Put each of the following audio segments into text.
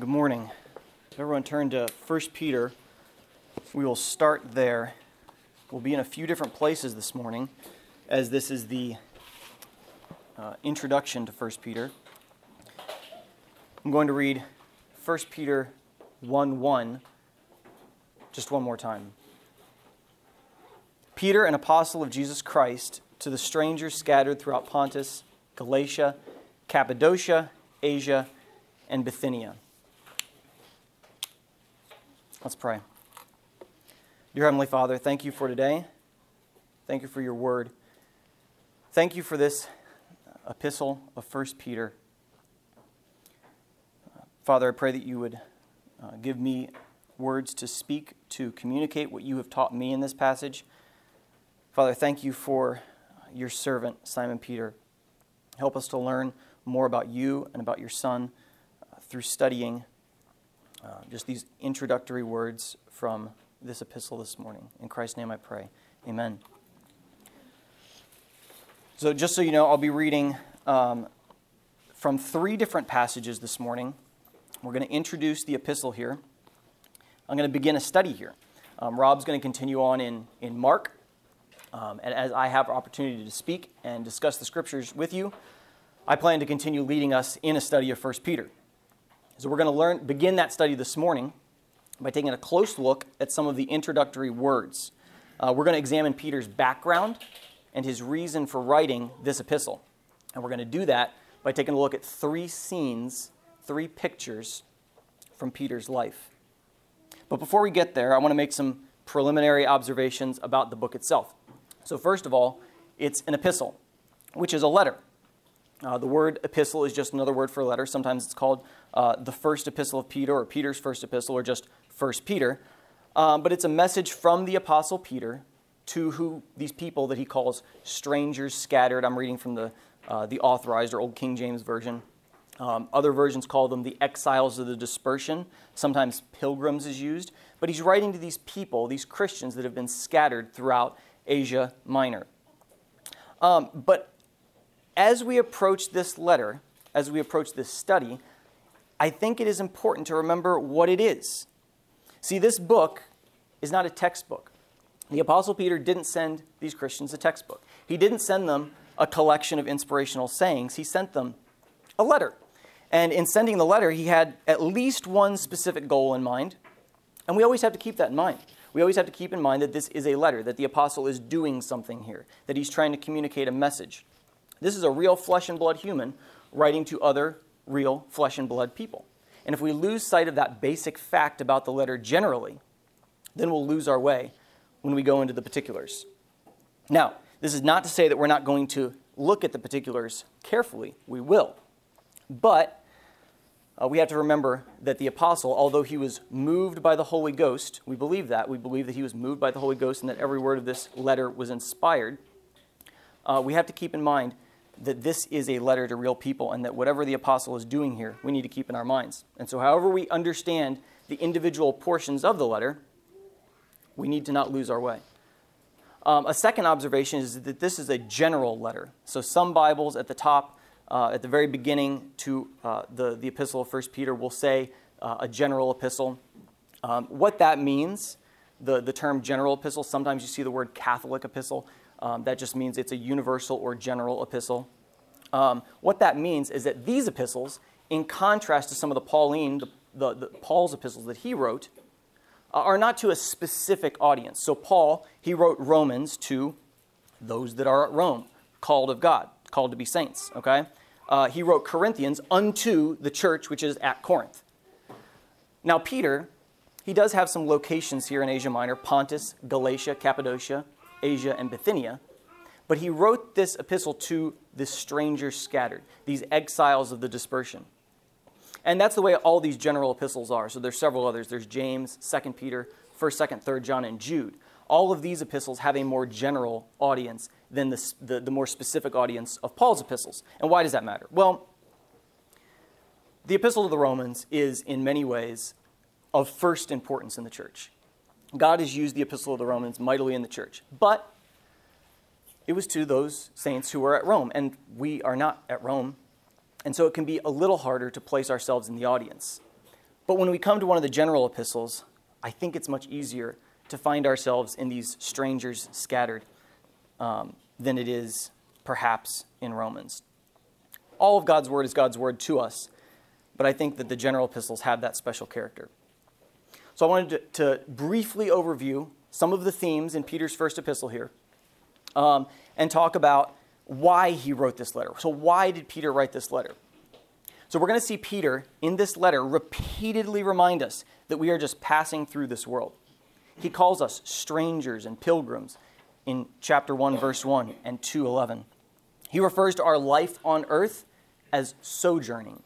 Good morning. If everyone turn to 1 Peter, we will start there. We'll be in a few different places this morning, as this is the introduction to 1 Peter. I'm going to read 1 Peter 1:1 just one more time. Peter, an apostle of Jesus Christ, to the strangers scattered throughout Pontus, Galatia, Cappadocia, Asia, and Bithynia. Let's pray. Dear Heavenly Father, thank you for today. Thank you for your word. Thank you for this epistle of 1 Peter. Father, I pray that you would give me words to speak, to communicate what you have taught me in this passage. Father, thank you for your servant, Simon Peter. Help us to learn more about you and about your son through studying just these introductory words from this epistle this morning. In Christ's name I pray. Amen. So just so you know, I'll be reading from three different passages this morning. We're going to introduce the epistle here. I'm going to begin a study here. Rob's going to continue on in Mark. And as I have opportunity to speak and discuss the scriptures with you, I plan to continue leading us in a study of 1 Peter. So we're going to begin that study this morning by taking a close look at some of the introductory words. We're going to examine Peter's background and his reason for writing this epistle. And we're going to do that by taking a look at three scenes, three pictures from Peter's life. But before we get there, I want to make some preliminary observations about the book itself. So first of all, it's an epistle, which is a letter. The word epistle is just another word for letter. Sometimes it's called the first epistle of Peter, or Peter's first epistle, or just 1 Peter. But it's a message from the apostle Peter to these people that he calls strangers scattered. I'm reading from the Authorized or Old King James Version. Other versions call them the exiles of the dispersion. Sometimes pilgrims is used. But he's writing to these people, these Christians that have been scattered throughout Asia Minor. But as we approach this letter, as we approach this study, I think it is important to remember what it is. See, this book is not a textbook. The Apostle Peter didn't send these Christians a textbook. He didn't send them a collection of inspirational sayings. He sent them a letter. And in sending the letter, he had at least one specific goal in mind. And we always have to keep that in mind. We always have to keep in mind that this is a letter, that the apostle is doing something here, that he's trying to communicate a message. This is a real flesh and blood human writing to other real flesh and blood people. And if we lose sight of that basic fact about the letter generally, then we'll lose our way when we go into the particulars. Now, this is not to say that we're not going to look at the particulars carefully. We will. But we have to remember that the apostle, although he was moved by the Holy Ghost, we believe that. We believe that he was moved by the Holy Ghost and that every word of this letter was inspired. We have to keep in mind that this is a letter to real people and that whatever the apostle is doing here, we need to keep in our minds. And so however we understand the individual portions of the letter, we need to not lose our way. A second observation is that this is a general letter. So some Bibles at the top, at the very beginning to the epistle of 1 Peter will say a general epistle. What that means, the term general epistle, sometimes you see the word Catholic epistle. That just means it's a universal or general epistle. What that means is that these epistles, in contrast to some of the Pauline, Paul's epistles that he wrote, are not to a specific audience. So Paul, he wrote Romans to those that are at Rome, called of God, called to be saints. Okay, he wrote Corinthians unto the church which is at Corinth. Now Peter, he does have some locations here in Asia Minor: Pontus, Galatia, Cappadocia, Asia, and Bithynia, but he wrote this epistle to the strangers scattered, these exiles of the dispersion. And that's the way all these general epistles are. So there's several others. There's James, 2 Peter, 1st, 2nd, 3rd John, and Jude. All of these epistles have a more general audience than the more specific audience of Paul's epistles. And why does that matter? Well, the epistle to the Romans is in many ways of first importance in the church. God has used the epistle of the Romans mightily in the church, but it was to those saints who were at Rome, and we are not at Rome, and so it can be a little harder to place ourselves in the audience. But when we come to one of the general epistles, I think it's much easier to find ourselves in these strangers scattered than it is perhaps in Romans. All of God's word is God's word to us, but I think that the general epistles have that special character. So I wanted to briefly overview some of the themes in Peter's first epistle here and talk about why he wrote this letter. So why did Peter write this letter? So we're going to see Peter in this letter repeatedly remind us that we are just passing through this world. He calls us strangers and pilgrims in chapter 1, verse 1 and 2:11. He refers to our life on earth as sojourning.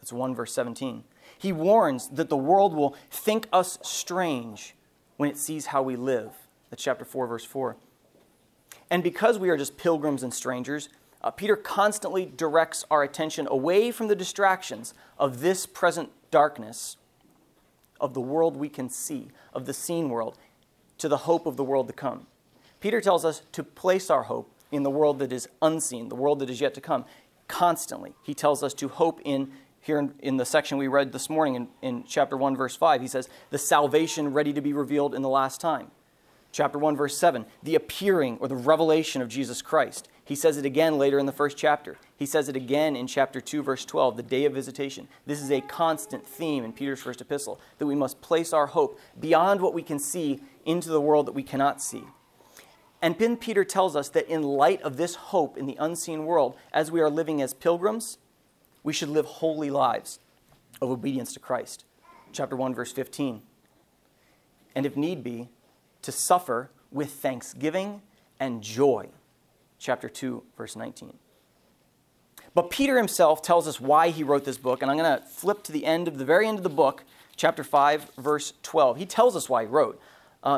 That's 1, verse 17. He warns that the world will think us strange when it sees how we live. That's chapter 4, verse 4. And because we are just pilgrims and strangers, Peter constantly directs our attention away from the distractions of this present darkness, of the world we can see, of the seen world, to the hope of the world to come. Peter tells us to place our hope in the world that is unseen, the world that is yet to come. Constantly, he tells us to hope in, here in the section we read this morning in chapter 1, verse 5, he says, the salvation ready to be revealed in the last time. Chapter 1, verse 7, the appearing or the revelation of Jesus Christ. He says it again later in the first chapter. He says it again in chapter 2, verse 12, the day of visitation. This is a constant theme in Peter's first epistle, that we must place our hope beyond what we can see into the world that we cannot see. And then Peter tells us that in light of this hope in the unseen world, as we are living as pilgrims, we should live holy lives of obedience to Christ. Chapter 1, verse 15. And if need be, to suffer with thanksgiving and joy. Chapter 2, verse 19. But Peter himself tells us why he wrote this book, and I'm going to flip to the very end of the book, chapter 5, verse 12. He tells us why he wrote.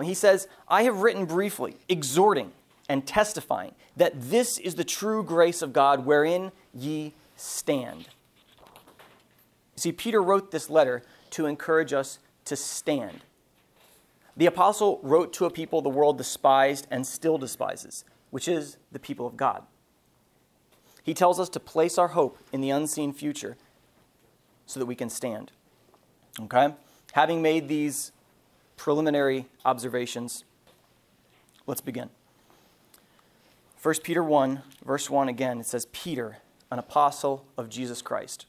He says, I have written briefly, exhorting and testifying that this is the true grace of God wherein ye stand. See, Peter wrote this letter to encourage us to stand. The apostle wrote to a people the world despised and still despises, which is the people of God. He tells us to place our hope in the unseen future so that we can stand. Okay? Having made these preliminary observations, let's begin. 1 Peter 1, verse 1 again, it says, Peter, an apostle of Jesus Christ.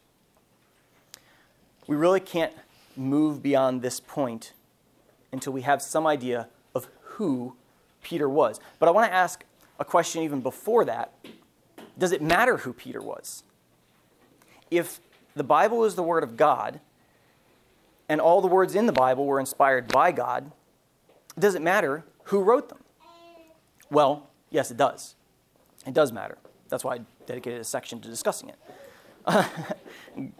We really can't move beyond this point until we have some idea of who Peter was. But I want to ask a question even before that. Does it matter who Peter was? If the Bible is the Word of God, and all the words in the Bible were inspired by God, does it matter who wrote them? Well, yes, it does. It does matter. That's why I dedicated a section to discussing it.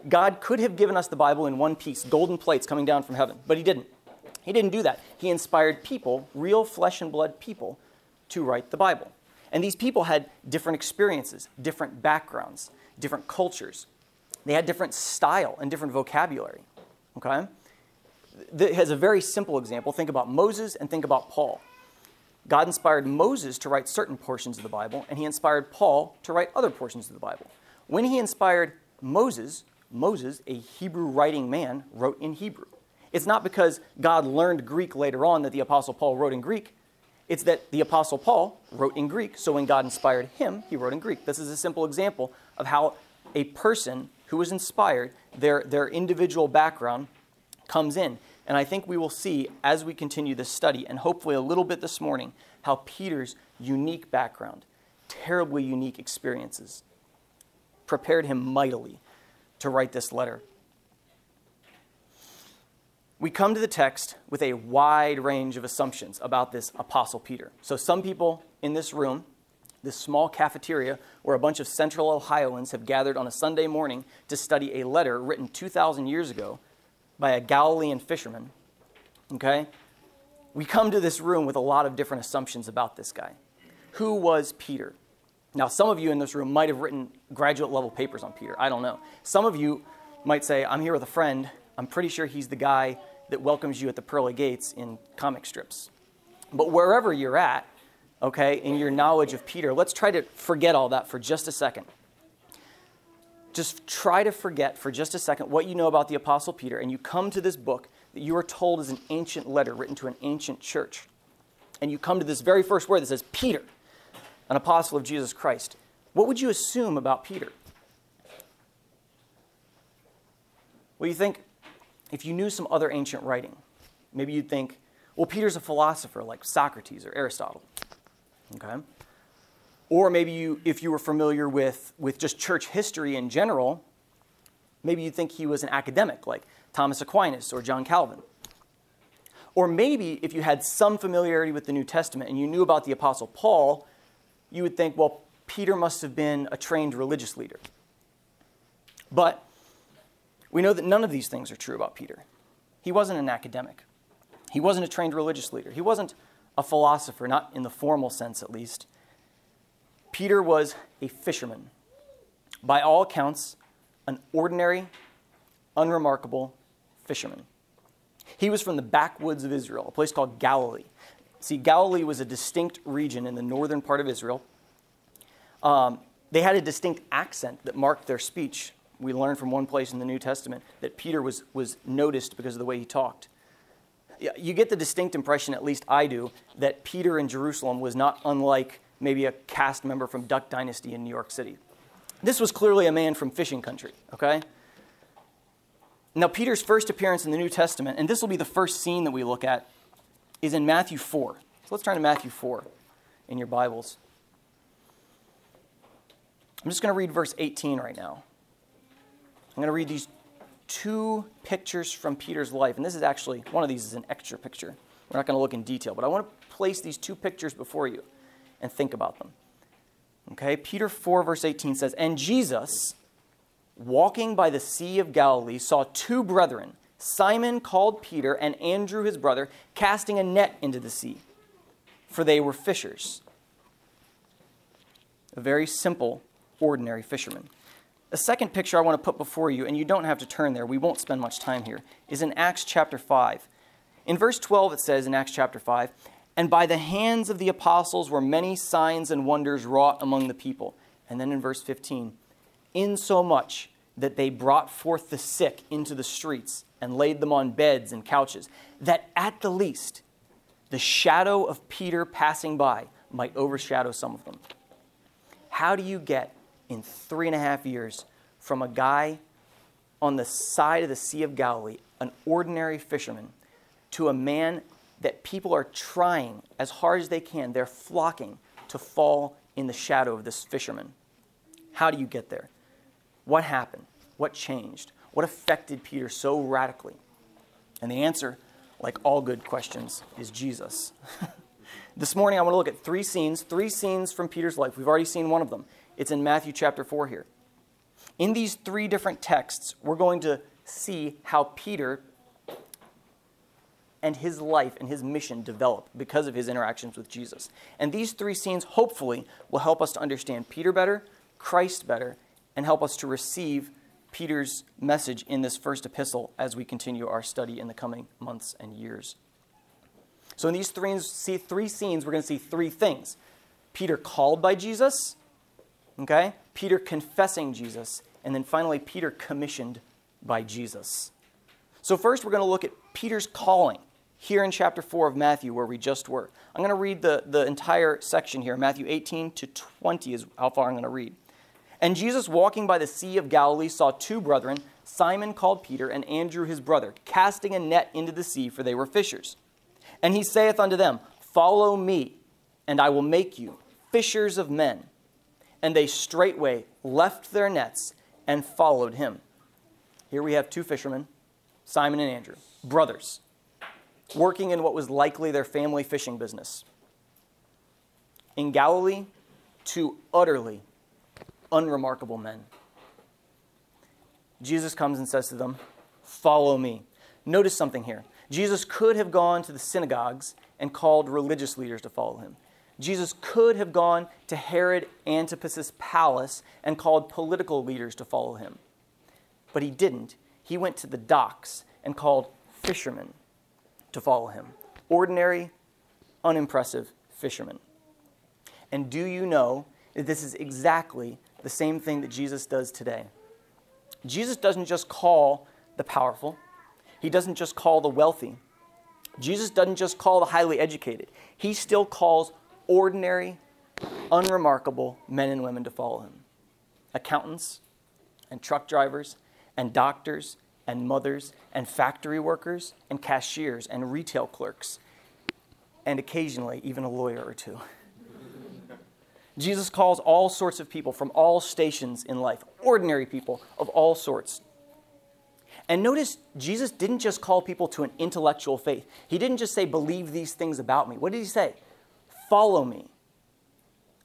God could have given us the Bible in one piece, golden plates coming down from heaven, but he didn't. He didn't do that. He inspired people, real flesh and blood people, to write the Bible. And these people had different experiences, different backgrounds, different cultures. They had different style and different vocabulary. Okay? As a very simple example, think about Moses and think about Paul. God inspired Moses to write certain portions of the Bible, and he inspired Paul to write other portions of the Bible. When he inspired Moses, a Hebrew writing man, wrote in Hebrew. It's not because God learned Greek later on that the Apostle Paul wrote in Greek. It's that the Apostle Paul wrote in Greek, so when God inspired him, he wrote in Greek. This is a simple example of how a person who was inspired, their individual background comes in. And I think we will see as we continue this study, and hopefully a little bit this morning, how Peter's unique background, terribly unique experiences, prepared him mightily to write this letter. We come to the text with a wide range of assumptions about this Apostle Peter. So some people in this room, this small cafeteria where a bunch of central Ohioans have gathered on a Sunday morning to study a letter written 2,000 years ago by a Galilean fisherman, okay? We come to this room with a lot of different assumptions about this guy. Who was Peter? Now, some of you in this room might have written graduate-level papers on Peter. I don't know. Some of you might say, I'm here with a friend. I'm pretty sure he's the guy that welcomes you at the pearly gates in comic strips. But wherever you're at, okay, in your knowledge of Peter, let's try to forget all that for just a second. just try to forget for just a second what you know about the Apostle Peter, and you come to this book that you are told is an ancient letter written to an ancient church. And you come to this very first word that says, Peter, an apostle of Jesus Christ. What would you assume about Peter? Well, you think, if you knew some other ancient writing, maybe you'd think, well, Peter's a philosopher like Socrates or Aristotle, okay? Or maybe you, if you were familiar with just church history in general, maybe you'd think he was an academic like Thomas Aquinas or John Calvin. Or maybe if you had some familiarity with the New Testament and you knew about the Apostle Paul, you would think, well, Peter must have been a trained religious leader. But we know that none of these things are true about Peter. He wasn't an academic. He wasn't a trained religious leader. He wasn't a philosopher, not in the formal sense at least. Peter was a fisherman. By all accounts, an ordinary, unremarkable fisherman. He was from the backwoods of Israel, a place called Galilee. See, Galilee was a distinct region in the northern part of Israel. They had a distinct accent that marked their speech. We learn from one place in the New Testament that Peter was noticed because of the way he talked. You get the distinct impression, at least I do, that Peter in Jerusalem was not unlike maybe a cast member from Duck Dynasty in New York City. This was clearly a man from fishing country, okay? Now, Peter's first appearance in the New Testament, and this will be the first scene that we look at, is in Matthew 4. So let's turn to Matthew 4 in your Bibles. I'm just going to read verse 18 right now. I'm going to read these two pictures from Peter's life, and this is actually, one of these is an extra picture. We're not going to look in detail, but I want to place these two pictures before you and think about them. Okay, Peter 4, verse 18 says, "And Jesus, walking by the Sea of Galilee, saw two brethren, Simon called Peter and Andrew his brother, casting a net into the sea, for they were fishers." A very simple, ordinary fisherman. The second picture I want to put before you, and you don't have to turn there, we won't spend much time here, is in Acts chapter 5. In verse 12 it says in Acts chapter 5, "And by the hands of the apostles were many signs and wonders wrought among the people." And then in verse 15, "Insomuch that they brought forth the sick into the streets and laid them on beds and couches, that at the least the shadow of Peter passing by might overshadow some of them." How do you get in 3.5 years from a guy on the side of the Sea of Galilee, an ordinary fisherman, to a man that people are trying as hard as they can, they're flocking to fall in the shadow of this fisherman? How do you get there? What happened? What changed? What affected Peter so radically? And the answer, like all good questions, is Jesus. This morning I want to look at three scenes from Peter's life. We've already seen one of them. It's in Matthew chapter 4 here. In these three different texts, we're going to see how Peter and his life and his mission developed because of his interactions with Jesus. And these three scenes, hopefully, will help us to understand Peter better, Christ better, and help us to receive Peter's message in this first epistle as we continue our study in the coming months and years. So in these three scenes, we're going to see three things. Peter called by Jesus, okay? Peter confessing Jesus, and then finally, Peter commissioned by Jesus. So first, we're going to look at Peter's calling here in chapter 4 of Matthew, where we just were. I'm going to read the entire section here. Matthew 18 to 20 is how far I'm going to read. "And Jesus, walking by the Sea of Galilee, saw two brethren, Simon called Peter, and Andrew his brother, casting a net into the sea, for they were fishers. And he saith unto them, Follow me, and I will make you fishers of men. And they straightway left their nets and followed him." Here we have two fishermen, Simon and Andrew, brothers, working in what was likely their family fishing business. In Galilee, two utterly unremarkable men. Jesus comes and says to them, "Follow me." Notice something here. Jesus could have gone to the synagogues and called religious leaders to follow him. Jesus could have gone to Herod Antipas's palace and called political leaders to follow him. But he didn't. He went to the docks and called fishermen to follow him. Ordinary, unimpressive fishermen. And do you know that this is exactly the same thing that Jesus does today? Jesus doesn't just call the powerful. He doesn't just call the wealthy. Jesus doesn't just call the highly educated. He still calls ordinary, unremarkable men and women to follow him. Accountants and truck drivers and doctors and mothers and factory workers and cashiers and retail clerks and occasionally even a lawyer or two. Jesus calls all sorts of people from all stations in life, ordinary people of all sorts. And notice, Jesus didn't just call people to an intellectual faith. He didn't just say, believe these things about me. What did he say? Follow me.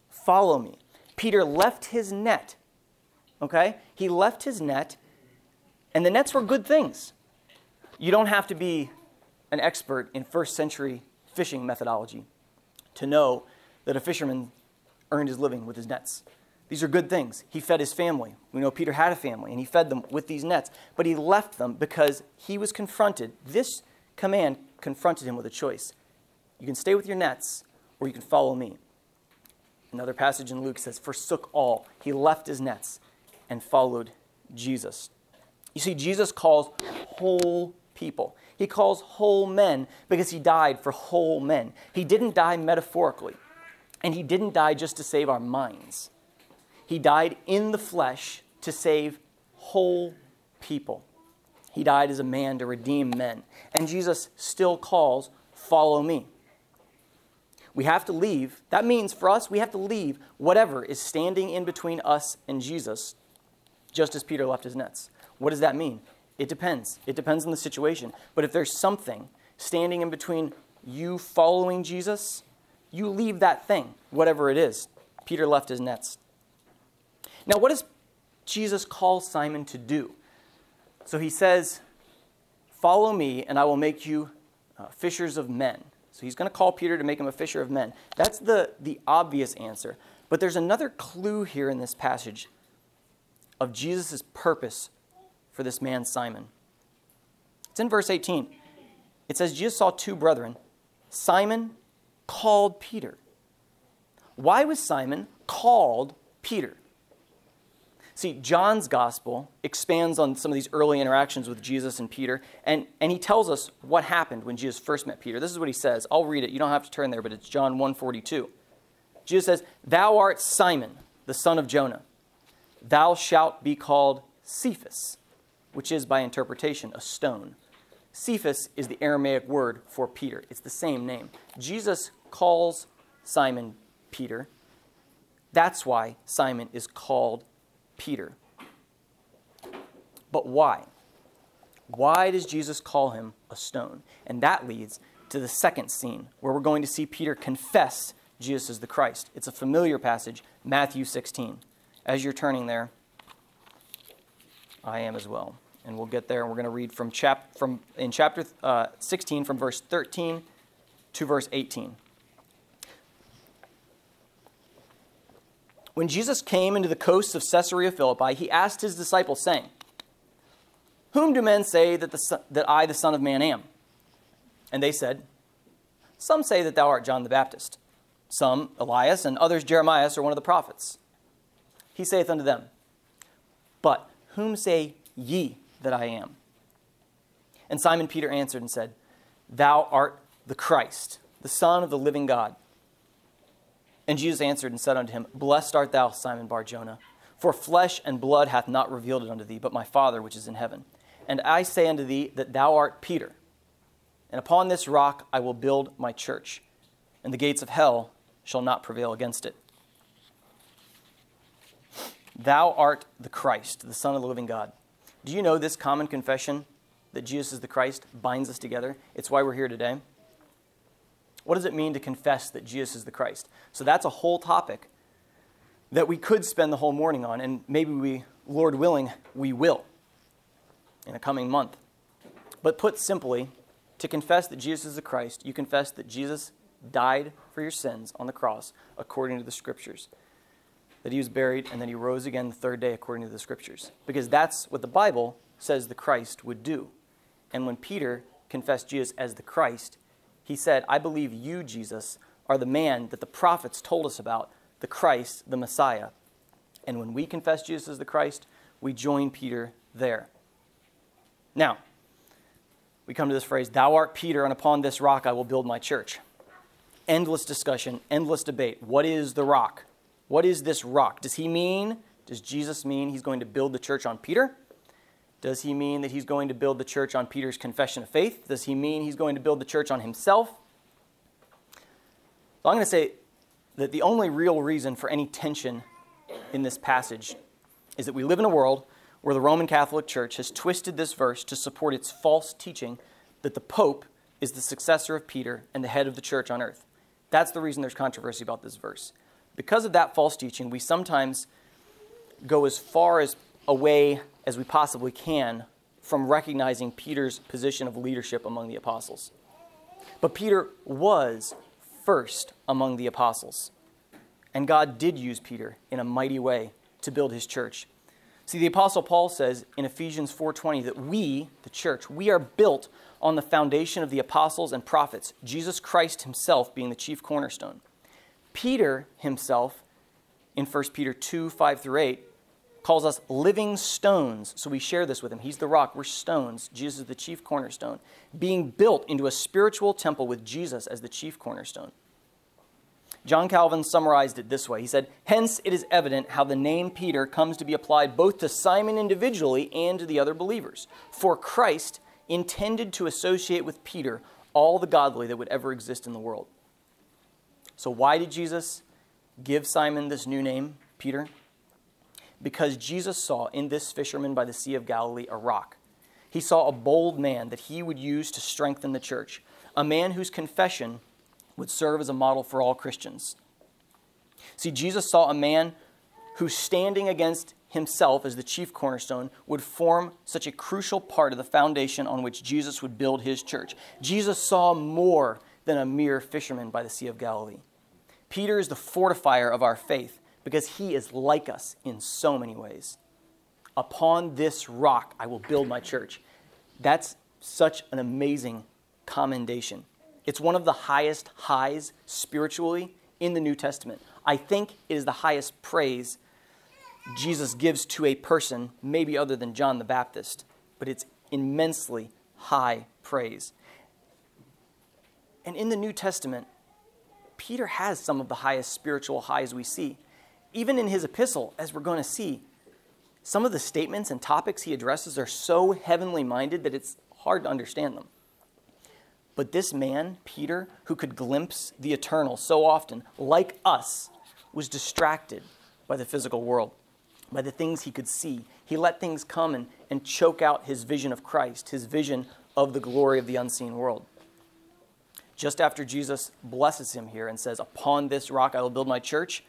Follow me. Peter left his net, okay? He left his net, and the nets were good things. You don't have to be an expert in first century fishing methodology to know that a fisherman earned his living with his nets. These are good things. He fed his family. We know Peter had a family, and he fed them with these nets. But he left them because he was confronted. This command confronted him with a choice. You can stay with your nets, or you can follow me. Another passage in Luke says, forsook all. He left his nets and followed Jesus. You see, Jesus calls whole people. He calls whole men because he died for whole men. He didn't die metaphorically, and he didn't die just to save our minds. He died in the flesh to save whole people. He died as a man to redeem men. And Jesus still calls, follow me. We have to leave. That means for us, we have to leave whatever is standing in between us and Jesus, just as Peter left his nets. What does that mean? It depends. It depends on the situation. But if there's something standing in between you following Jesus, you leave that thing, whatever it is. Peter left his nets. Now, what does Jesus call Simon to do? So he says, follow me, and I will make you fishers of men. So he's going to call Peter to make him a fisher of men. That's the obvious answer. But there's another clue here in this passage of Jesus' purpose for this man Simon. It's in verse 18. It says, Jesus saw two brethren. Simon called Peter. Why was Simon called Peter? See, John's gospel expands on some of these early interactions with Jesus and Peter, and he tells us what happened when Jesus first met Peter. This is what he says. I'll read it. You don't have to turn there, but it's John 1:42. Jesus says, thou art Simon, the son of Jonah. Thou shalt be called Cephas, which is by interpretation a stone. Cephas is the Aramaic word for Peter. It's the same name. Jesus calls Simon Peter. That's why Simon is called Peter. But why? Why does Jesus call him a stone? And that leads to the second scene where we're going to see Peter confess Jesus is the Christ. It's a familiar passage, Matthew 16. As you're turning there, I am as well. And we'll get there, and we're going to read in chapter 16 from verse 13 to verse 18. When Jesus came into the coasts of Caesarea Philippi, he asked his disciples, saying, whom do men say that I, the Son of Man, am? And they said, some say that thou art John the Baptist, some Elias, and others Jeremiah, or one of the prophets. He saith unto them, but whom say ye that I am? And Simon Peter answered and said, thou art the Christ, the Son of the living God. And Jesus answered and said unto him, blessed art thou, Simon Bar-Jonah, for flesh and blood hath not revealed it unto thee, but my Father which is in heaven. And I say unto thee that thou art Peter, and upon this rock I will build my church, and the gates of hell shall not prevail against it. Thou art the Christ, the Son of the living God. Do you know this common confession that Jesus is the Christ binds us together? It's why we're here today. What does it mean to confess that Jesus is the Christ? So that's a whole topic that we could spend the whole morning on, and maybe we, Lord willing, we will in the coming month. But put simply, to confess that Jesus is the Christ, you confess that Jesus died for your sins on the cross according to the Scriptures, that he was buried and that he rose again the third day according to the Scriptures, because that's what the Bible says the Christ would do. And when Peter confessed Jesus as the Christ, he said, I believe you, Jesus, are the man that the prophets told us about, the Christ, the Messiah. And when we confess Jesus as the Christ, we join Peter there. Now, we come to this phrase, thou art Peter, and upon this rock I will build my church. Endless discussion, endless debate. What is the rock? What is this rock? Does Jesus mean he's going to build the church on Peter? Does he mean that he's going to build the church on Peter's confession of faith? Does he mean he's going to build the church on himself? So I'm going to say that the only real reason for any tension in this passage is that we live in a world where the Roman Catholic Church has twisted this verse to support its false teaching that the Pope is the successor of Peter and the head of the church on earth. That's the reason there's controversy about this verse. Because of that false teaching, we sometimes go as far as away as we possibly can from recognizing Peter's position of leadership among the apostles. But Peter was first among the apostles, and God did use Peter in a mighty way to build his church. See, the Apostle Paul says in Ephesians 4:20 that we, the church, we are built on the foundation of the apostles and prophets, Jesus Christ himself being the chief cornerstone. Peter himself, in 1 Peter 2:5-8, calls us living stones, so we share this with him. He's the rock, we're stones. Jesus is the chief cornerstone, being built into a spiritual temple with Jesus as the chief cornerstone. John Calvin summarized it this way. He said, hence it is evident how the name Peter comes to be applied both to Simon individually and to the other believers. For Christ intended to associate with Peter all the godly that would ever exist in the world. So why did Jesus give Simon this new name, Peter? Because Jesus saw in this fisherman by the Sea of Galilee a rock. He saw a bold man that he would use to strengthen the church, a man whose confession would serve as a model for all Christians. See, Jesus saw a man who, standing against himself as the chief cornerstone, would form such a crucial part of the foundation on which Jesus would build his church. Jesus saw more than a mere fisherman by the Sea of Galilee. Peter is the fortifier of our faith, because he is like us in so many ways. Upon this rock I will build my church. That's such an amazing commendation. It's one of the highest highs spiritually in the New Testament. I think it is the highest praise Jesus gives to a person, maybe other than John the Baptist, but it's immensely high praise. And in the New Testament, Peter has some of the highest spiritual highs we see. Even in his epistle, as we're going to see, some of the statements and topics he addresses are so heavenly minded that it's hard to understand them. But this man, Peter, who could glimpse the eternal so often, like us, was distracted by the physical world, by the things he could see. He let things come and choke out his vision of Christ, his vision of the glory of the unseen world. Just after Jesus blesses him here and says, upon this rock I will build my church,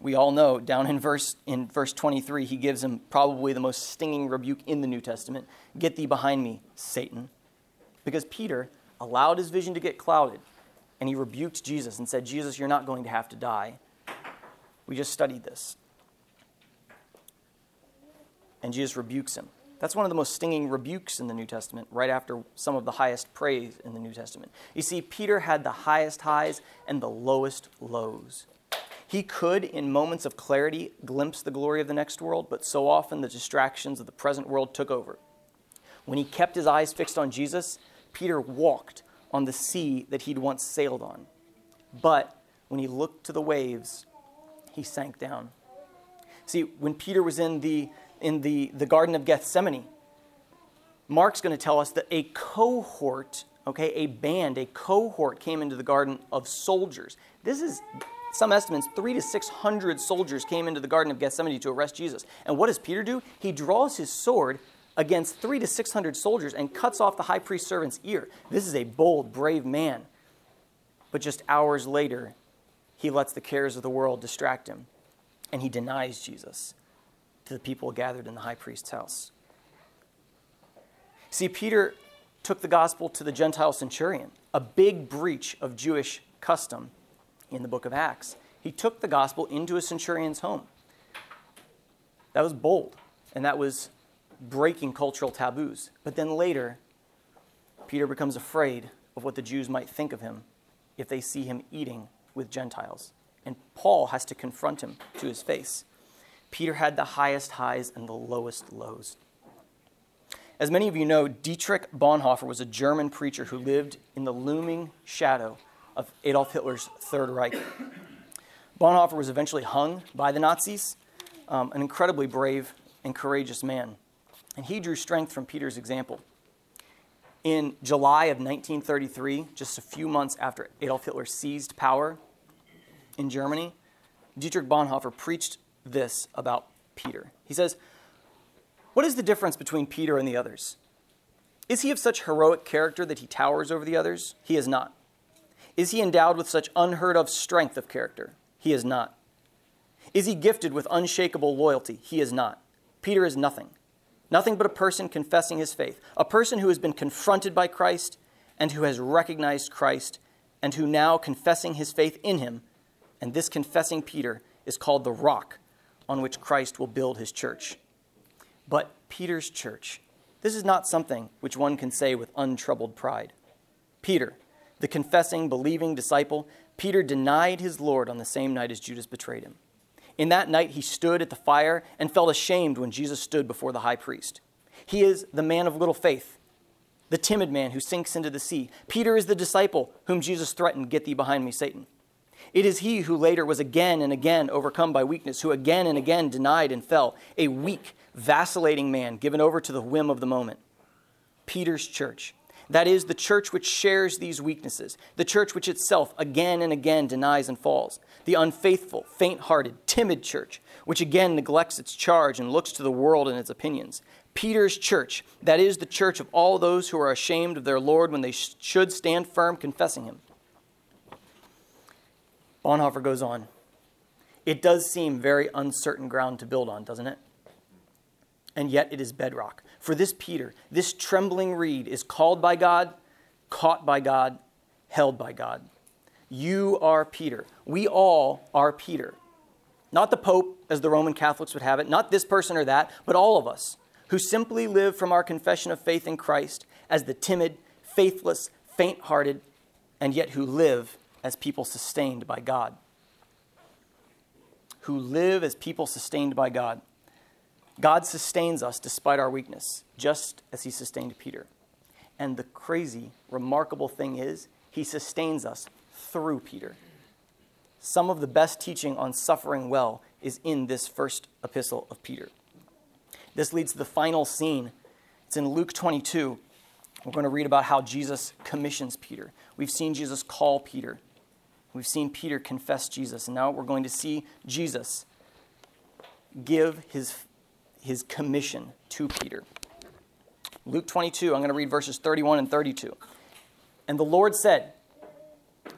we all know down in verse 23, he gives him probably the most stinging rebuke in the New Testament. Get thee behind me, Satan. Because Peter allowed his vision to get clouded, and he rebuked Jesus and said, Jesus, you're not going to have to die. We just studied this. And Jesus rebukes him. That's one of the most stinging rebukes in the New Testament, right after some of the highest praise in the New Testament. You see, Peter had the highest highs and the lowest lows. He could, in moments of clarity, glimpse the glory of the next world, but so often the distractions of the present world took over. When he kept his eyes fixed on Jesus, Peter walked on the sea that he'd once sailed on. But when he looked to the waves, he sank down. See, when Peter was in the Garden of Gethsemane, Mark's going to tell us that a cohort, a cohort came into the garden of soldiers. This is... some estimates, 300 to 600 soldiers came into the Garden of Gethsemane to arrest Jesus. And what does Peter do? He draws his sword against 300 to 600 soldiers and cuts off the high priest's servant's ear. This is a bold, brave man. But just hours later, he lets the cares of the world distract him. And he denies Jesus to the people gathered in the high priest's house. See, Peter took the gospel to the Gentile centurion, a big breach of Jewish custom. In the book of Acts, he took the gospel into a centurion's home. That was bold, and that was breaking cultural taboos. But then later, Peter becomes afraid of what the Jews might think of him if they see him eating with Gentiles. And Paul has to confront him to his face. Peter had the highest highs and the lowest lows. As many of you know, Dietrich Bonhoeffer was a German preacher who lived in the looming shadow of Adolf Hitler's Third Reich. Bonhoeffer was eventually hung by the Nazis, an incredibly brave and courageous man. And he drew strength from Peter's example. In July of 1933, just a few months after Adolf Hitler seized power in Germany, Dietrich Bonhoeffer preached this about Peter. He says, "What is the difference between Peter and the others? Is he of such heroic character that he towers over the others? He is not. Is he endowed with such unheard-of strength of character? He is not. Is he gifted with unshakable loyalty? He is not. Peter is nothing. Nothing but a person confessing his faith, a person who has been confronted by Christ and who has recognized Christ and who now confessing his faith in him, and this confessing Peter is called the rock on which Christ will build his church. But Peter's church, this is not something which one can say with untroubled pride. Peter, the confessing, believing disciple, Peter denied his Lord on the same night as Judas betrayed him. In that night, he stood at the fire and felt ashamed when Jesus stood before the high priest. He is the man of little faith, the timid man who sinks into the sea. Peter is the disciple whom Jesus threatened, "Get thee behind me, Satan." It is he who later was again and again overcome by weakness, who again and again denied and fell, a weak, vacillating man given over to the whim of the moment. Peter's church, that is the church which shares these weaknesses, the church which itself again and again denies and falls, the unfaithful, faint-hearted, timid church, which again neglects its charge and looks to the world and its opinions. Peter's church, that is the church of all those who are ashamed of their Lord when they should stand firm confessing him." Bonhoeffer goes on. It does seem very uncertain ground to build on, doesn't it? And yet it is bedrock. For this Peter, this trembling reed, is called by God, caught by God, held by God. You are Peter. We all are Peter. Not the Pope, as the Roman Catholics would have it, not this person or that, but all of us who simply live from our confession of faith in Christ as the timid, faithless, faint-hearted, and yet who live as people sustained by God. Who live as people sustained by God. God sustains us despite our weakness, just as he sustained Peter. And the crazy, remarkable thing is, he sustains us through Peter. Some of the best teaching on suffering well is in this first epistle of Peter. This leads to the final scene. It's in Luke 22. We're going to read about how Jesus commissions Peter. We've seen Jesus call Peter. We've seen Peter confess Jesus. And now we're going to see Jesus give his commission to Peter. Luke 22, I'm going to read verses 31 and 32. "And the Lord said,"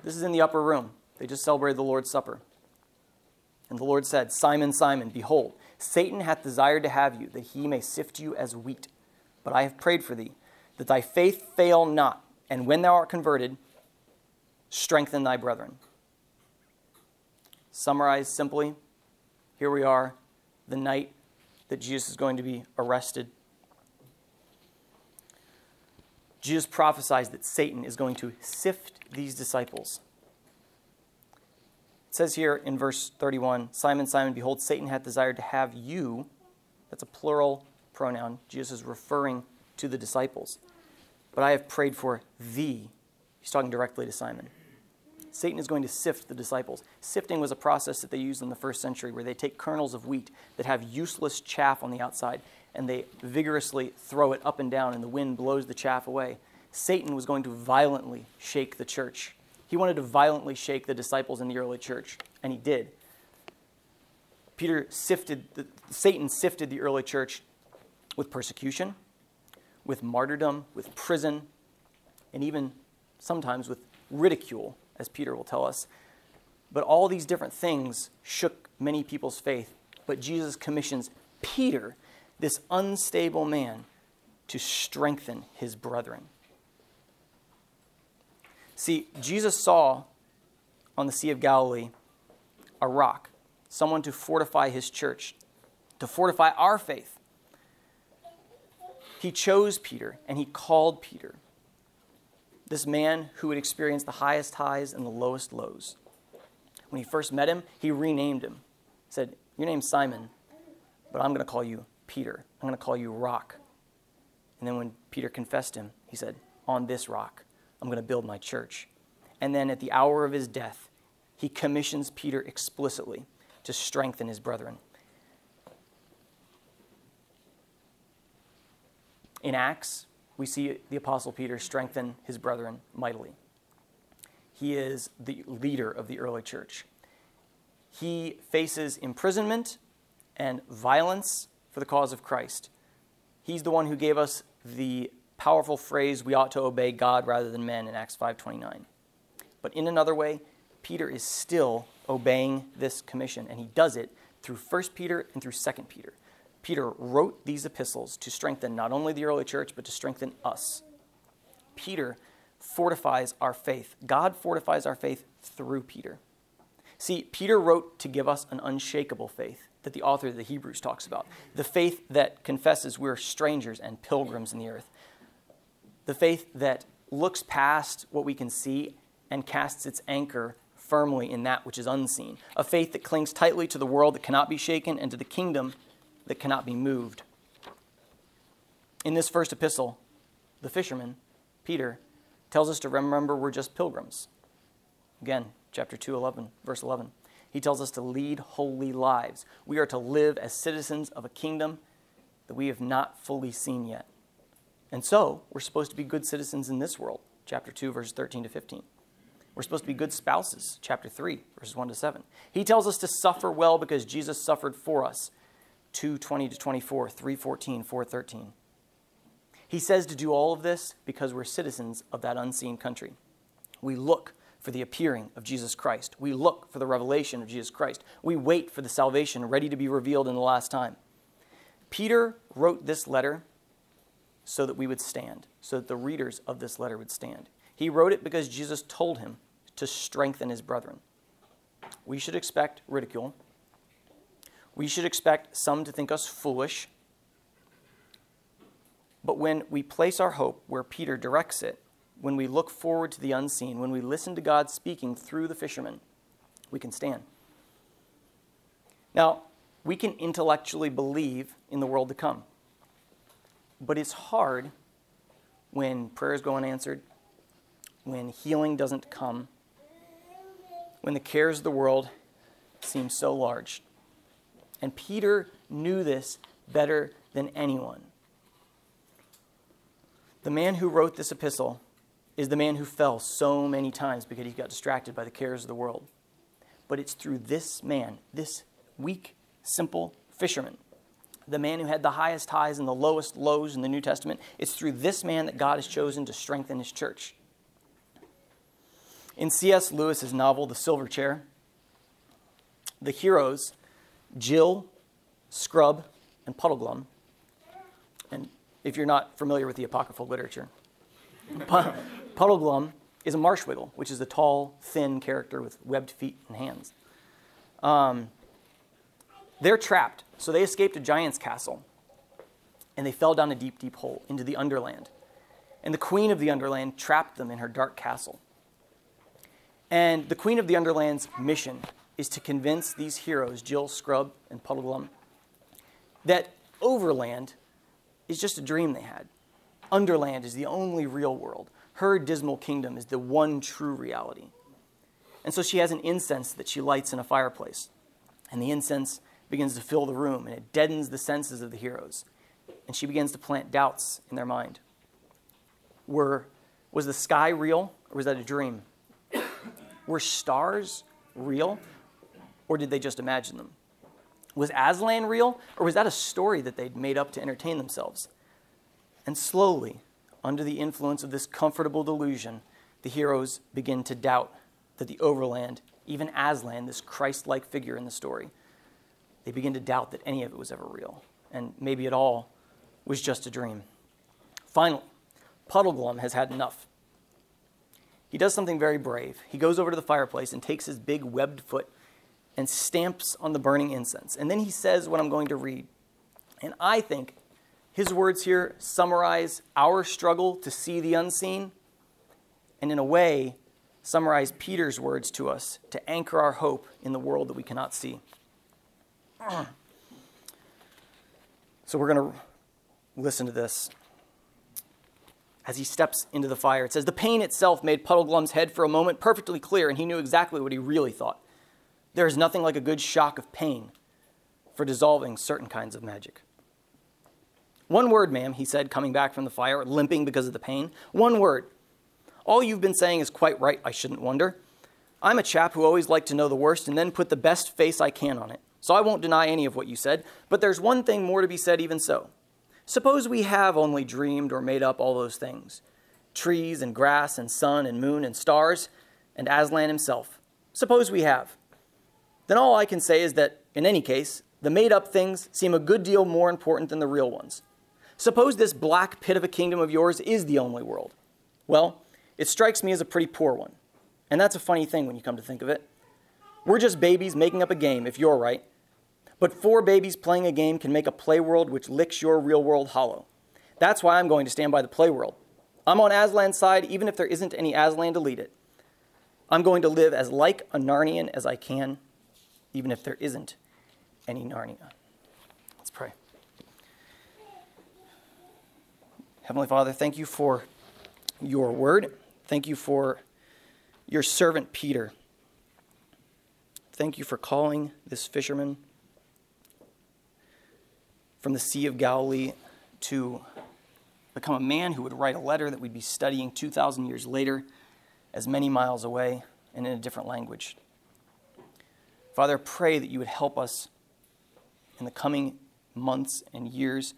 this is in the upper room. They just celebrated the Lord's Supper. "And the Lord said, Simon, Simon, behold, Satan hath desired to have you, that he may sift you as wheat. But I have prayed for thee, that thy faith fail not. And when thou art converted, strengthen thy brethren." Summarized simply, here we are, the night that Jesus is going to be arrested. Jesus prophesies that Satan is going to sift these disciples. It says here in verse 31, "Simon, Simon, behold, Satan hath desired to have you." That's a plural pronoun. Jesus is referring to the disciples. "But I have prayed for thee." He's talking directly to Simon. Satan is going to sift the disciples. Sifting was a process that they used in the first century where they take kernels of wheat that have useless chaff on the outside and they vigorously throw it up and down and the wind blows the chaff away. Satan was going to violently shake the church. He wanted to violently shake the disciples in the early church, and he did. Satan sifted the early church with persecution, with martyrdom, with prison, and even sometimes with ridicule, as Peter will tell us. But all these different things shook many people's faith. But Jesus commissions Peter, this unstable man, to strengthen his brethren. See, Jesus saw on the Sea of Galilee a rock, someone to fortify his church, to fortify our faith. He chose Peter and he called Peter, this man who would experience the highest highs and the lowest lows. When he first met him, he renamed him. He said, "Your name's Simon, but I'm going to call you Peter. I'm going to call you Rock." And then when Peter confessed him, he said, on this rock, I'm going to build my church. And then at the hour of his death, he commissions Peter explicitly to strengthen his brethren. In Acts, we see the Apostle Peter strengthen his brethren mightily. He is the leader of the early church. He faces imprisonment and violence for the cause of Christ. He's the one who gave us the powerful phrase, we ought to obey God rather than men in Acts 5:29. But in another way, Peter is still obeying this commission, and he does it through 1 Peter and through 2 Peter. Peter wrote these epistles to strengthen not only the early church, but to strengthen us. Peter fortifies our faith. God fortifies our faith through Peter. See, Peter wrote to give us an unshakable faith that the author of the Hebrews talks about, the faith that confesses we're strangers and pilgrims in the earth, the faith that looks past what we can see and casts its anchor firmly in that which is unseen, a faith that clings tightly to the world that cannot be shaken and to the kingdom that cannot be moved. In this first epistle, the fisherman, Peter, tells us to remember we're just pilgrims. Again, chapter 2, verse 11. He tells us to lead holy lives. We are to live as citizens of a kingdom that we have not fully seen yet. And so, we're supposed to be good citizens in this world, chapter 2, verses 13 to 15. We're supposed to be good spouses, chapter 3, verses 1 to 7. He tells us to suffer well because Jesus suffered for us, 2:20 to 24, 3:14, 4:13. He says to do all of this because we're citizens of that unseen country. We look for the appearing of Jesus Christ. We look for the revelation of Jesus Christ. We wait for the salvation ready to be revealed in the last time. Peter wrote this letter so that we would stand, so that the readers of this letter would stand. He wrote it because Jesus told him to strengthen his brethren. We should expect ridicule. We should expect some to think us foolish. But when we place our hope where Peter directs it, when we look forward to the unseen, when we listen to God speaking through the fisherman, we can stand. Now, we can intellectually believe in the world to come. But it's hard when prayers go unanswered, when healing doesn't come, when the cares of the world seem so large. And Peter knew this better than anyone. The man who wrote this epistle is the man who fell so many times because he got distracted by the cares of the world. But it's through this man, this weak, simple fisherman, the man who had the highest highs and the lowest lows in the New Testament, it's through this man that God has chosen to strengthen his church. In C.S. Lewis's novel, The Silver Chair, the heroes, Jill, Scrub, and Puddleglum, and if you're not familiar with the apocryphal literature, Puddleglum is a Marshwiggle, which is a tall, thin character with webbed feet and hands. They're trapped, so they escaped a giant's castle, and they fell down a deep, deep hole into the Underland. And the queen of the Underland trapped them in her dark castle. And the Queen of the Underland's mission is to convince these heroes, Jill, Scrub, and Puddleglum, that overland is just a dream they had. Underland is the only real world. Her dismal kingdom is the one true reality. And so she has an incense that she lights in a fireplace. And the incense begins to fill the room, and it deadens the senses of the heroes. And she begins to plant doubts in their mind. Was the sky real, or was that a dream? Were stars real, or did they just imagine them? Was Aslan real, or was that a story that they'd made up to entertain themselves? And slowly, under the influence of this comfortable delusion, the heroes begin to doubt that the overland, even Aslan, this Christ-like figure in the story, they begin to doubt that any of it was ever real, and maybe it all was just a dream. Finally, Puddleglum has had enough. He does something very brave. He goes over to the fireplace and takes his big webbed foot and stamps on the burning incense. And then he says what I'm going to read. And I think his words here summarize our struggle to see the unseen and, in a way, summarize Peter's words to us to anchor our hope in the world that we cannot see. So we're going to listen to this. as he steps into the fire. It says, the pain itself made Puddleglum's head for a moment perfectly clear, and he knew exactly what he really thought. There is nothing like a good shock of pain for dissolving certain kinds of magic. One word, ma'am, he said, coming back from the fire, limping because of the pain. One word. All you've been saying is quite right, I shouldn't wonder. I'm a chap who always liked to know the worst and then put the best face I can on it. So I won't deny any of what you said, but there's one thing more to be said even so. Suppose we have only dreamed or made up all those things. Trees and grass and sun and moon and stars and Aslan himself. Suppose we have. Then all I can say is that, in any case, the made-up things seem a good deal more important than the real ones. Suppose this black pit of a kingdom of yours is the only world. Well, it strikes me as a pretty poor one. And that's a funny thing when you come to think of it. We're just babies making up a game, if you're right. But four babies playing a game can make a play world which licks your real world hollow. That's why I'm going to stand by the play world. I'm on Aslan's side, even if there isn't any Aslan to lead it. I'm going to live as like a Narnian as I can, even if there isn't any Narnia. Let's pray. Heavenly Father, thank you for your word. Thank you for your servant Peter. Thank you for calling this fisherman from the Sea of Galilee to become a man who would write a letter that we'd be studying 2,000 years later, as many miles away and in a different language. Father, I pray that you would help us in the coming months and years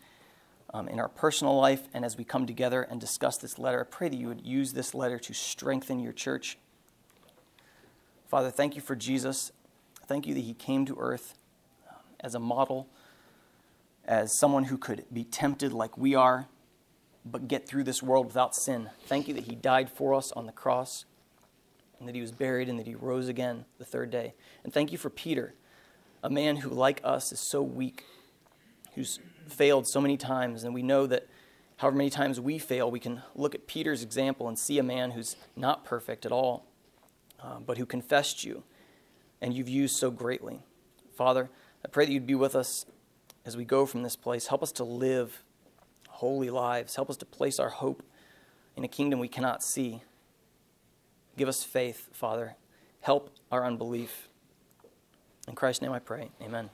in our personal life and as we come together and discuss this letter. I pray that you would use this letter to strengthen your church. Father, thank you for Jesus. Thank you that he came to earth as a model, as someone who could be tempted like we are, but get through this world without sin. Thank you that he died for us on the cross, and that he was buried, and that he rose again the third day. And thank you for Peter, a man who, like us, is so weak, who's failed so many times. And we know that however many times we fail, we can look at Peter's example and see a man who's not perfect at all, but who confessed you, and you've used so greatly. Father, I pray that you'd be with us as we go from this place. Help us to live holy lives. Help us to place our hope in a kingdom we cannot see. Give us faith, Father. Help our unbelief. In Christ's name I pray. Amen.